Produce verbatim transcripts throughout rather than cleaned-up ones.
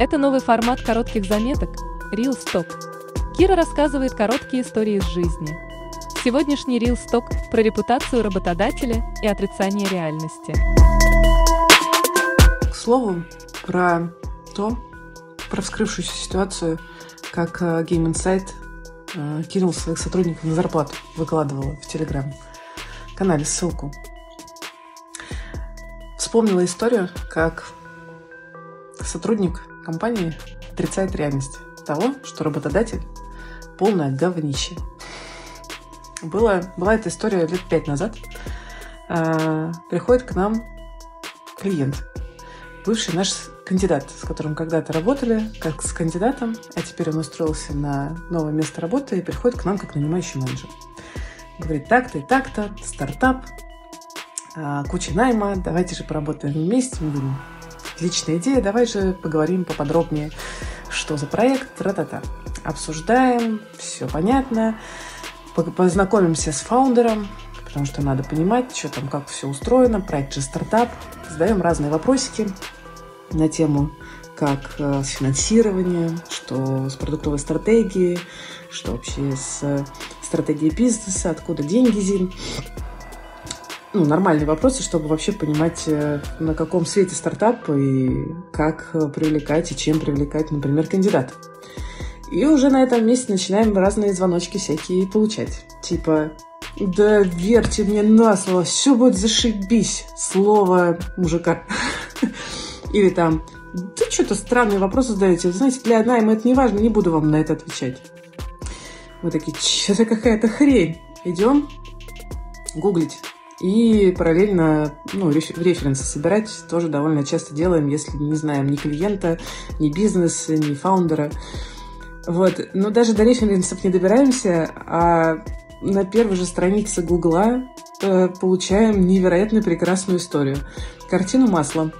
Это новый формат коротких заметок «Рилсток». Кира рассказывает короткие истории из жизни. Сегодняшний «Рилсток» про репутацию работодателя и отрицание реальности. К слову, про то, про вскрывшуюся ситуацию, как Game Insight кинул своих сотрудников на зарплату, выкладывала в Телеграм-канале ссылку. Вспомнила историю, как сотрудник компании отрицает реальность того, что работодатель полное говнище. Была, была эта история лет пять назад. А, приходит к нам клиент, бывший наш кандидат, с которым когда-то работали, как с кандидатом, а теперь он устроился на новое место работы и приходит к нам как нанимающий менеджер. Говорит, так-то и так-то, стартап, а, куча найма, давайте же поработаем вместе. Мы говорим, отличная идея, давай же поговорим поподробнее, что за проект, тра-та-та. Обсуждаем, все понятно. Познакомимся с фаундером, потому что надо понимать, что там, как все устроено, проект же стартап. Задаем разные вопросики на тему, как с финансированием, что с продуктовой стратегией, что вообще с стратегией бизнеса, откуда деньги зим. Ну, нормальные вопросы, чтобы вообще понимать, на каком свете стартап и как привлекать, и чем привлекать, например, кандидатов. И уже на этом месте начинаем разные звоночки всякие получать. Типа, да верьте мне на слово, все будет зашибись, слово мужика. Или там, да что-то странные вопросы задаете, вы знаете, для найма это не важно, не буду вам на это отвечать. Вы такие, что-то какая-то хрень. Идем гуглить. И параллельно ну, референсы собирать тоже довольно часто делаем, если не знаем ни клиента, ни бизнеса, ни фаундера. Вот, но даже до референсов не добираемся, а на первой же странице Гугла э, получаем невероятно прекрасную историю. Картину маслом.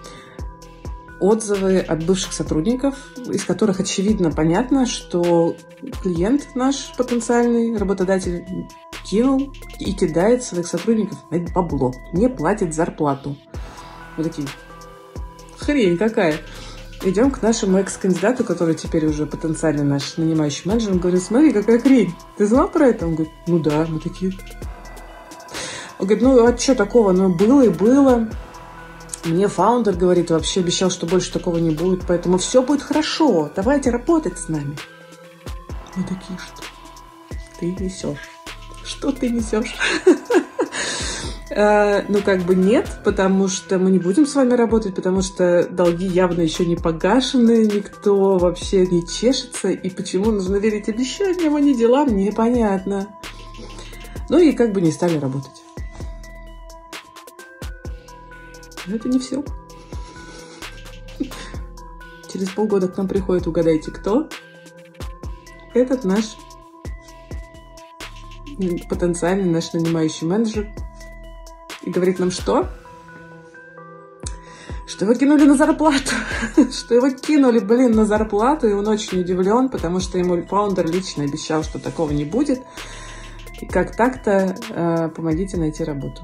Отзывы от бывших сотрудников, из которых очевидно понятно, что клиент наш потенциальный работодатель кинул и кидает своих сотрудников на это бабло, не платит зарплату. Вот такие, хрень какая. Идем к нашему экс-кандидату, который теперь уже потенциально наш нанимающий менеджер. Он говорит, смотри, какая хрень. Ты знал про это? Он говорит, ну да, мы такие. Он говорит, ну а что такого? Ну было и было. Мне фаундер, говорит, вообще обещал, что больше такого не будет. Поэтому все будет хорошо. Давайте работать с нами. Мы такие, что ты несешь? Что ты несешь? Ну, как бы нет, потому что мы не будем с вами работать, потому что долги явно еще не погашены, никто вообще не чешется, и почему нужно верить обещаниям, а не делам, непонятно. Ну и как бы не стали работать. Но это не все. Через полгода к нам приходит, угадайте, кто? Этот наш потенциальный наш нанимающий менеджер, и говорит нам, что? Что его кинули на зарплату. Что его кинули, блин, на зарплату. И он очень удивлен, потому что ему фаундер лично обещал, что такого не будет. И как так-то э, помогите найти работу.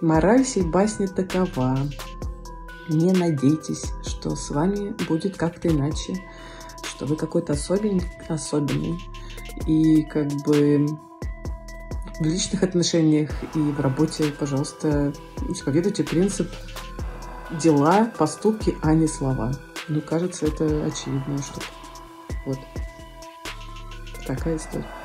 Мораль всей басни такова. Не надейтесь, что с вами будет как-то иначе. Что вы какой-то особенный, особенный. И как бы... В личных отношениях и в работе, пожалуйста, исповедуйте принцип дела, поступки, а не слова. Ну, кажется, это очевидная штука. Вот. Такая история.